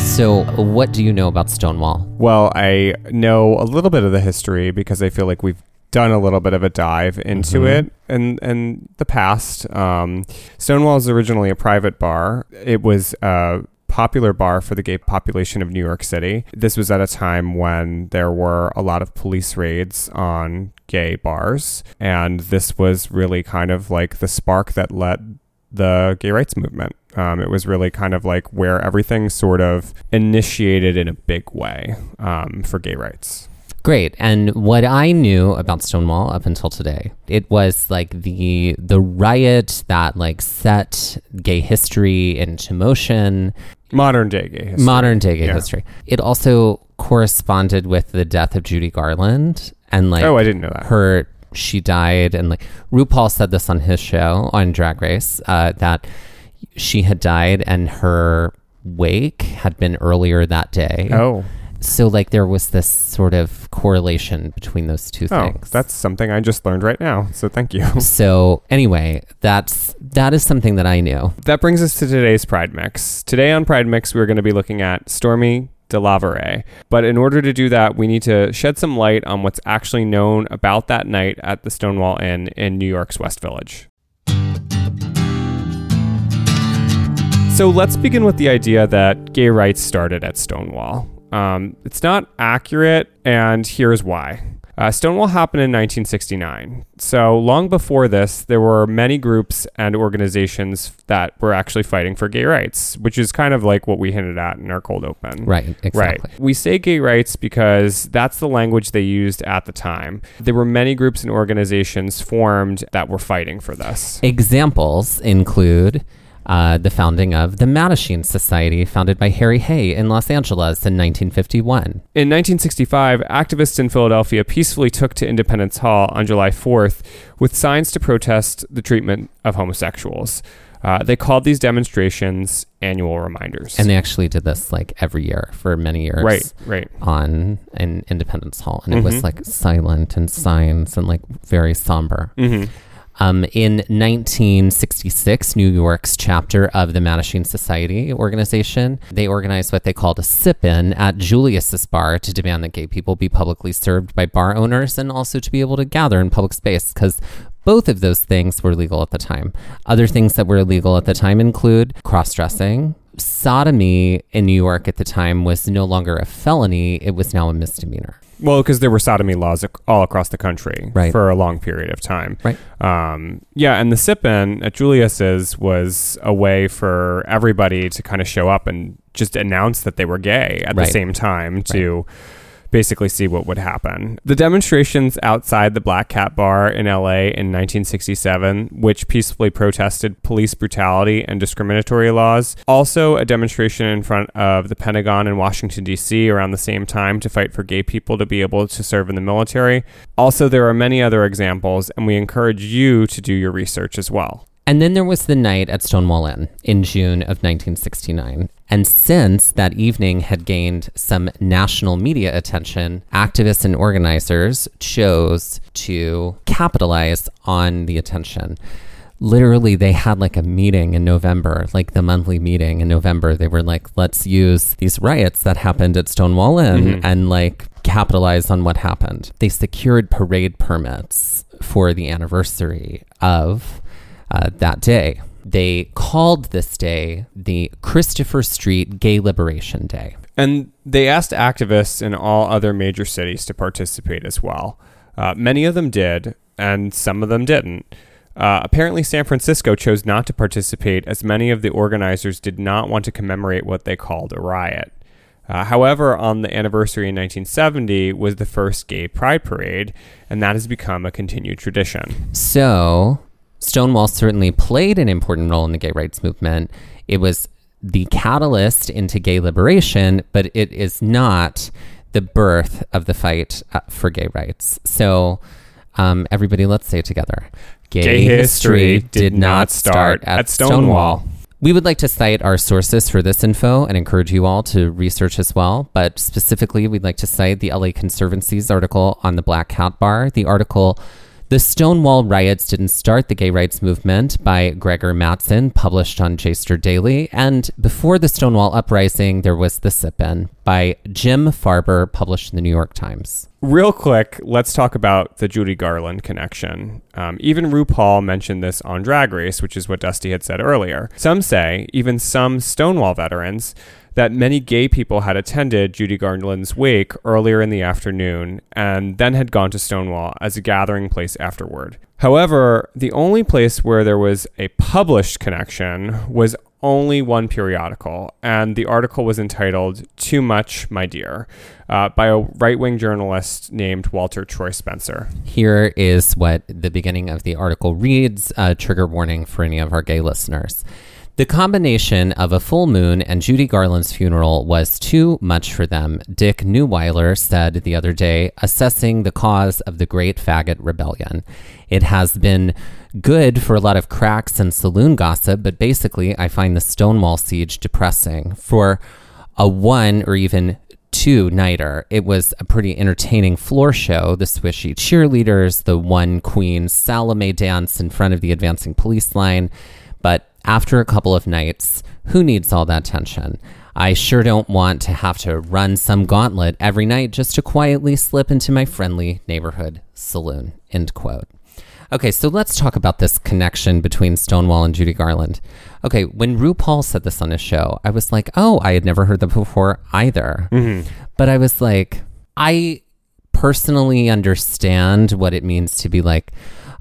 So what do you know about Stonewall? Well, I know a little bit of the history because I feel like we've done a little bit of a dive into it and the past. Stonewall is originally a private bar. It was a popular bar for the gay population of New York City. This was at a time when there were a lot of police raids on gay bars. And this was really kind of like the spark that led the gay rights movement. It was really kind of like where everything sort of initiated in a big way for gay rights. Great. And what I knew about Stonewall up until today, it was like the riot that like set gay history into motion. Modern day gay history. It also corresponded with the death of Judy Garland and like oh, I didn't know that. She died, and like RuPaul said this on his show on Drag Race that she had died and her wake had been earlier that day. Oh. So like there was this sort of correlation between those two things. That's something I just learned right now. So thank you. So anyway, that is something that I knew. That brings us to today's Pride Mix. Today on Pride Mix, we're going to be looking at Stormé DeLarverie. But in order to do that, we need to shed some light on what's actually known about that night at the Stonewall Inn in New York's West Village. So let's begin with the idea that gay rights started at Stonewall. It's not accurate, and here's why. Stonewall happened in 1969. So long before this, there were many groups and organizations that were actually fighting for gay rights, which is kind of like what we hinted at in our cold open. Right, exactly. Right. We say gay rights because that's the language they used at the time. There were many groups and organizations formed that were fighting for this. Examples include the founding of the Mattachine Society, founded by Harry Hay in Los Angeles in 1951. In 1965, activists in Philadelphia peacefully took to Independence Hall on July 4th with signs to protest the treatment of homosexuals. They called these demonstrations annual reminders. And they actually did this like every year for many years. Right. On in Independence Hall. And it was like silent and signs and like very somber. In 1966, New York's chapter of the Mattachine Society organization, they organized what they called a sip-in at Julius's bar to demand that gay people be publicly served by bar owners and also to be able to gather in public space because both of those things were legal at the time. Other things that were illegal at the time include cross-dressing. Sodomy in New York at the time was no longer a felony. It was now a misdemeanor. Well, because there were sodomy laws all across the country for a long period of time. Right. And the sip-in at Julius's was a way for everybody to kind of show up and just announce that they were gay at the same time to basically see what would happen. The demonstrations outside the Black Cat Bar in LA in 1967, which peacefully protested police brutality and discriminatory laws. Also, a demonstration in front of the Pentagon in Washington, D.C. around the same time to fight for gay people to be able to serve in the military. Also, there are many other examples, and we encourage you to do your research as well. And then there was the night at Stonewall Inn in June of 1969. And since that evening had gained some national media attention, activists and organizers chose to capitalize on the attention. Literally, they had like a meeting in November, like the monthly meeting in November. They were like, let's use these riots that happened at Stonewall Inn and like capitalize on what happened. They secured parade permits for the anniversary of that day. They called this day the Christopher Street Gay Liberation Day. And they asked activists in all other major cities to participate as well. Many of them did, and some of them didn't. Apparently, San Francisco chose not to participate, as many of the organizers did not want to commemorate what they called a riot. However, on the anniversary in 1970 was the first gay pride parade, and that has become a continued tradition. So, Stonewall certainly played an important role in the gay rights movement. It was the catalyst into gay liberation, but it is not the birth of the fight for gay rights. So, everybody, let's say it together. Gay history did not start at Stonewall. We would like to cite our sources for this info and encourage you all to research as well. But specifically, we'd like to cite the LA Conservancy's article on the Black Cat Bar, the article, "The Stonewall Riots Didn't Start the Gay Rights Movement" by Gregor Mattson, published on Jester Daily. And before the Stonewall Uprising, there was The Sip-In by Jim Farber, published in the New York Times. Real quick, let's talk about the Judy Garland connection. Even RuPaul mentioned this on Drag Race, which is what Dusty had said earlier. Some say, even some Stonewall veterans, that many gay people had attended Judy Garland's wake earlier in the afternoon and then had gone to Stonewall as a gathering place afterward. However, the only place where there was a published connection was only one periodical, and the article was entitled "Too Much, My Dear," by a right-wing journalist named Walter Troy Spencer. Here is what the beginning of the article reads, trigger warning for any of our gay listeners. "The combination of a full moon and Judy Garland's funeral was too much for them," Dick Neuweiler said the other day, assessing the cause of the Great Faggot Rebellion. "It has been good for a lot of cracks and saloon gossip, but basically I find the Stonewall siege depressing. For a one or even two-nighter, it was a pretty entertaining floor show. The swishy cheerleaders, the one queen Salome dance in front of the advancing police line. But after a couple of nights, who needs all that tension? I sure don't want to have to run some gauntlet every night just to quietly slip into my friendly neighborhood saloon," end quote. Okay, so let's talk about this connection between Stonewall and Judy Garland. Okay, when RuPaul said this on his show, I was like, oh, I had never heard that before either. But I was like, I personally understand what it means to be like,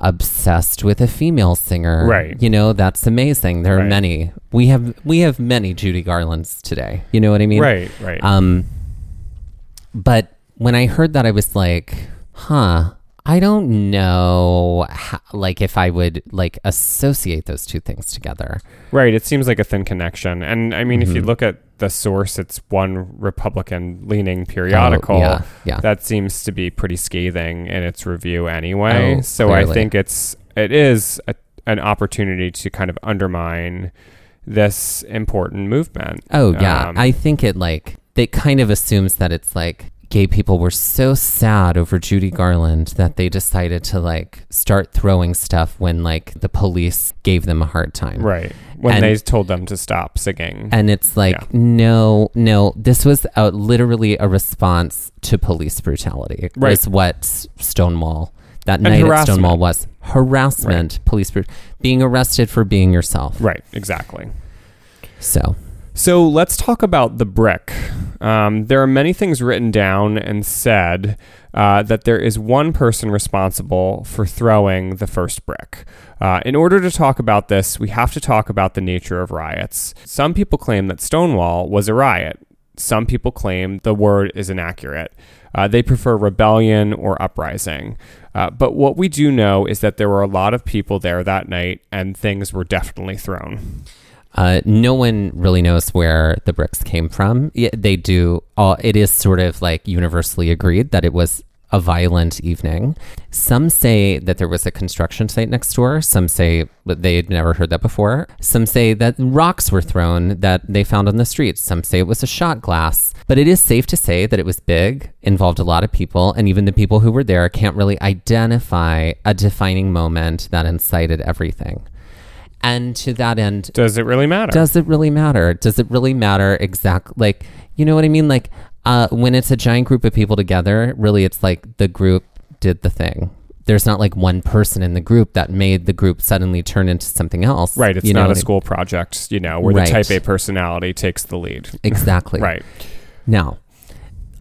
obsessed with a female singer, right? You know, that's amazing. There are many. We have many Judy Garlands today. You know what I mean? Right. But when I heard that, I was like, I don't know, if I would associate those two things together. Right. It seems like a thin connection. And I mean, if you look at the source, it's one Republican-leaning periodical. That seems to be pretty scathing in its review anyway. So clearly. I think it is an opportunity to kind of undermine this important movement. I think it kind of assumes that it's gay people were so sad over Judy Garland that they decided to start throwing stuff when the police gave them a hard time. Right. When they told them to stop singing. And it's no, this was literally a response to police brutality. Right. Is what Stonewall, that night at Stonewall was. Harassment, right. Police brutality, being arrested for being yourself. Right. Exactly. So let's talk about the brick. There are many things written down and said that there is one person responsible for throwing the first brick. In order to talk about this, we have to talk about the nature of riots. Some people claim that Stonewall was a riot. Some people claim the word is inaccurate. They prefer rebellion or uprising. But what we do know is that there were a lot of people there that night, and things were definitely thrown. No one really knows where the bricks came from. It is sort of universally agreed that it was a violent evening. Some say that there was a construction site next door. Some say that they had never heard that before. Some say that rocks were thrown that they found on the street. Some say it was a shot glass. But it is safe to say that it was big, involved a lot of people, and even the people who were there can't really identify a defining moment that incited everything. And to that end... Does it really matter? Does it really matter? Does it really matter exactly? Like, you know what I mean? Like, when it's a giant group of people together, really, it's like the group did the thing. There's not like one person in the group that made the group suddenly turn into something else. Right. It's not a school project, you know, where the type A personality takes the lead. Exactly. Right. Now,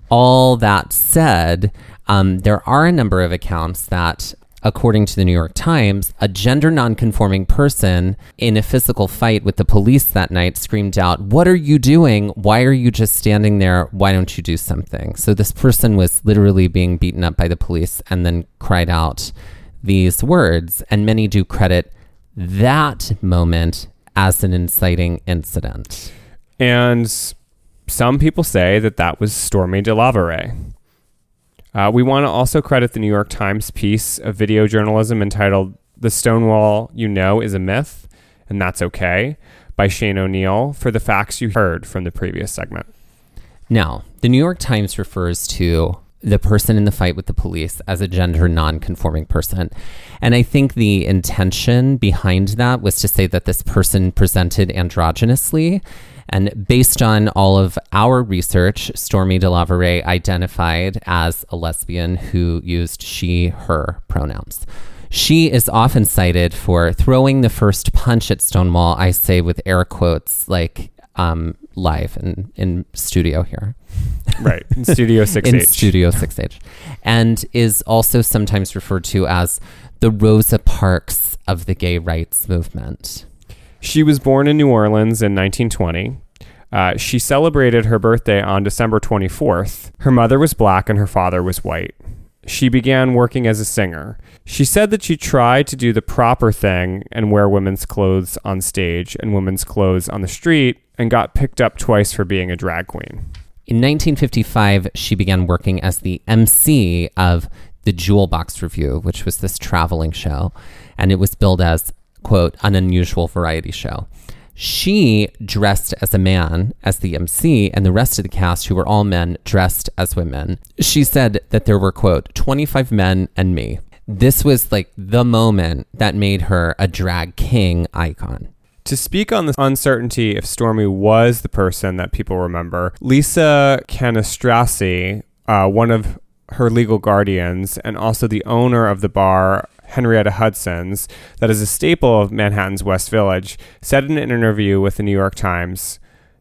all that said, there are a number of accounts that, according to the New York Times, a gender nonconforming person in a physical fight with the police that night screamed out, "What are you doing? Why are you just standing there? Why don't you do something?" So this person was literally being beaten up by the police and then cried out these words. And many do credit that moment as an inciting incident. And some people say that that was Stormé DeLarverie. We want to also credit the New York Times piece of video journalism entitled "The Stonewall You Know Is a Myth, and That's Okay" by Shane O'Neill for the facts you heard from the previous segment. Now, the New York Times refers to the person in the fight with the police as a gender non-conforming person. And I think the intention behind that was to say that this person presented androgynously. And based on all of our research, Stormé DeLarverie identified as a lesbian who used she, her pronouns. She is often cited for throwing the first punch at Stonewall, I say with air quotes, like live in studio here. Right, in Studio 6H. In Studio 6H. And is also sometimes referred to as the Rosa Parks of the gay rights movement. She was born in New Orleans in 1920. She celebrated her birthday on December 24th. Her mother was black and her father was white. She began working as a singer. She said that she tried to do the proper thing and wear women's clothes on stage and women's clothes on the street and got picked up twice for being a drag queen. In 1955, she began working as the MC of the Jewel Box Revue, which was this traveling show, and it was billed as, quote, "an unusual variety show." She dressed as a man as the MC, and the rest of the cast, who were all men, dressed as women. She said that there were, quote, 25 men and me. This was like the moment that made her a drag king icon. To speak on the uncertainty if Stormé was the person that people remember, Lisa Cannistraci, one of her legal guardians and also the owner of the bar, Henrietta Hudson's, that is a staple of Manhattan's West Village, said in an interview with the New York Times,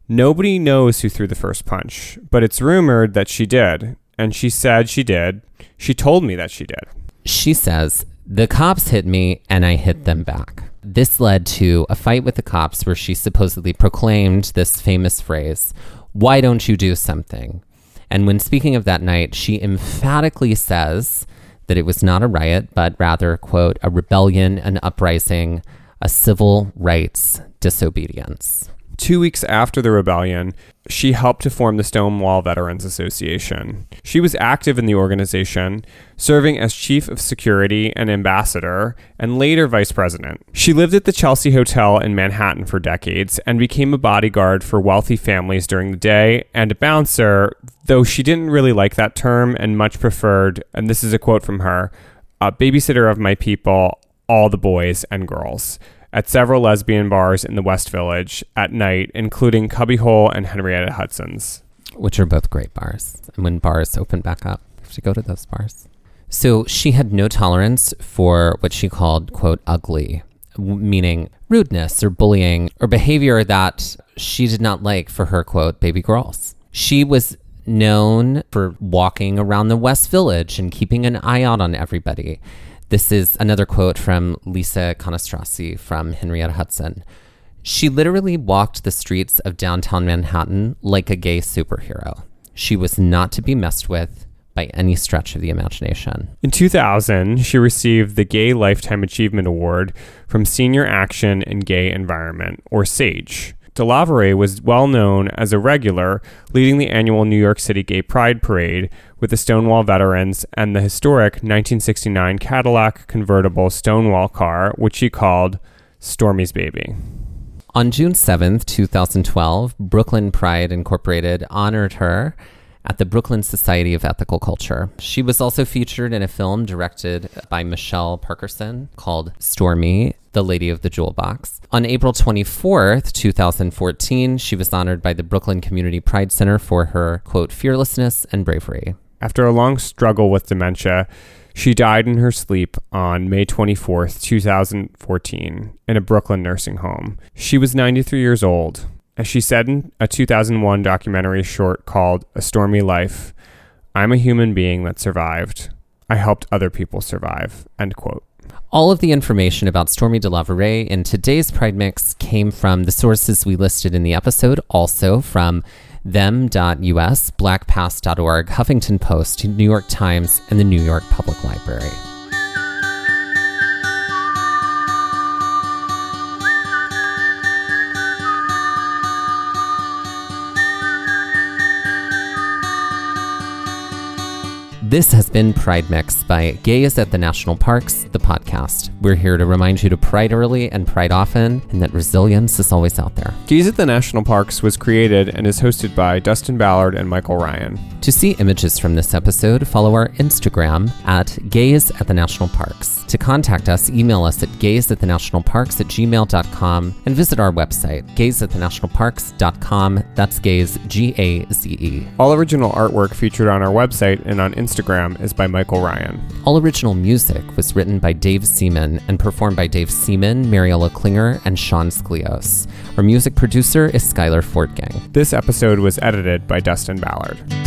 "Nobody knows who threw the first punch, but it's rumored that she did. And she said she did. She told me that she did." She says, "The cops hit me and I hit them back." This led to a fight with the cops where she supposedly proclaimed this famous phrase, "Why don't you do something?" And when speaking of that night, she emphatically says that it was not a riot, but rather, quote, "a rebellion, an uprising, a civil rights disobedience." 2 weeks after the rebellion, she helped to form the Stonewall Veterans Association. She was active in the organization, serving as chief of security and ambassador, and later vice president. She lived at the Chelsea Hotel in Manhattan for decades and became a bodyguard for wealthy families during the day and a bouncer, though she didn't really like that term and much preferred, and this is a quote from her, "a babysitter of my people, all the boys and girls," at several lesbian bars in the West Village at night, including Cubby Hole and Henrietta Hudson's. Which are both great bars. And when bars open back up, you have to go to those bars. So she had no tolerance for what she called, quote, "ugly," meaning rudeness or bullying or behavior that she did not like for her, quote, "baby girls." She was known for walking around the West Village and keeping an eye out on everybody. This is another quote from Lisa Cannistraci from Henrietta Hudson. "She literally walked the streets of downtown Manhattan like a gay superhero. She was not to be messed with by any stretch of the imagination." In 2000, she received the Gay Lifetime Achievement Award from Senior Action in Gay Environment, or SAGE. DeLarverie was well known as a regular, leading the annual New York City Gay Pride Parade with the Stonewall veterans and the historic 1969 Cadillac convertible Stonewall car, which he called Stormy's Baby. On June 7th, 2012, Brooklyn Pride Incorporated honored her at the Brooklyn Society of Ethical Culture. She was also featured in a film directed by Michelle Parkerson called Stormé, the Lady of the Jewel Box. On April 24th, 2014, she was honored by the Brooklyn Community Pride Center for her, quote, fearlessness and bravery. After a long struggle with dementia, she died in her sleep on May 24th, 2014, in a Brooklyn nursing home. She was 93 years old. As she said in a 2001 documentary short called A Stormy Life, "I'm a human being that survived. I helped other people survive," end quote. All of the information about Stormé DeLarverie in today's Pride Mix came from the sources we listed in the episode, also from them.us, blackpast.org, Huffington Post, New York Times, and the New York Public Library. This has been Pride Mix by Gaze at the National Parks, the podcast. We're here to remind you to pride early and pride often, and that resilience is always out there. Gaze at the National Parks was created and is hosted by Dustin Ballard and Michael Ryan. To see images from this episode, follow our Instagram at Gaze at the National Parks. To contact us, email us at gazeatthenationalparks@gmail.com and visit our website, gazeatthenationalparks.com. That's Gaze, Gaze. All original artwork featured on our website and on Instagram is by Michael Ryan. All original music was written by Dave Seaman and performed by Dave Seaman, Mariella Klinger, and Sean Sclios. Our music producer is Skylar Fortgang. This episode was edited by Dustin Ballard.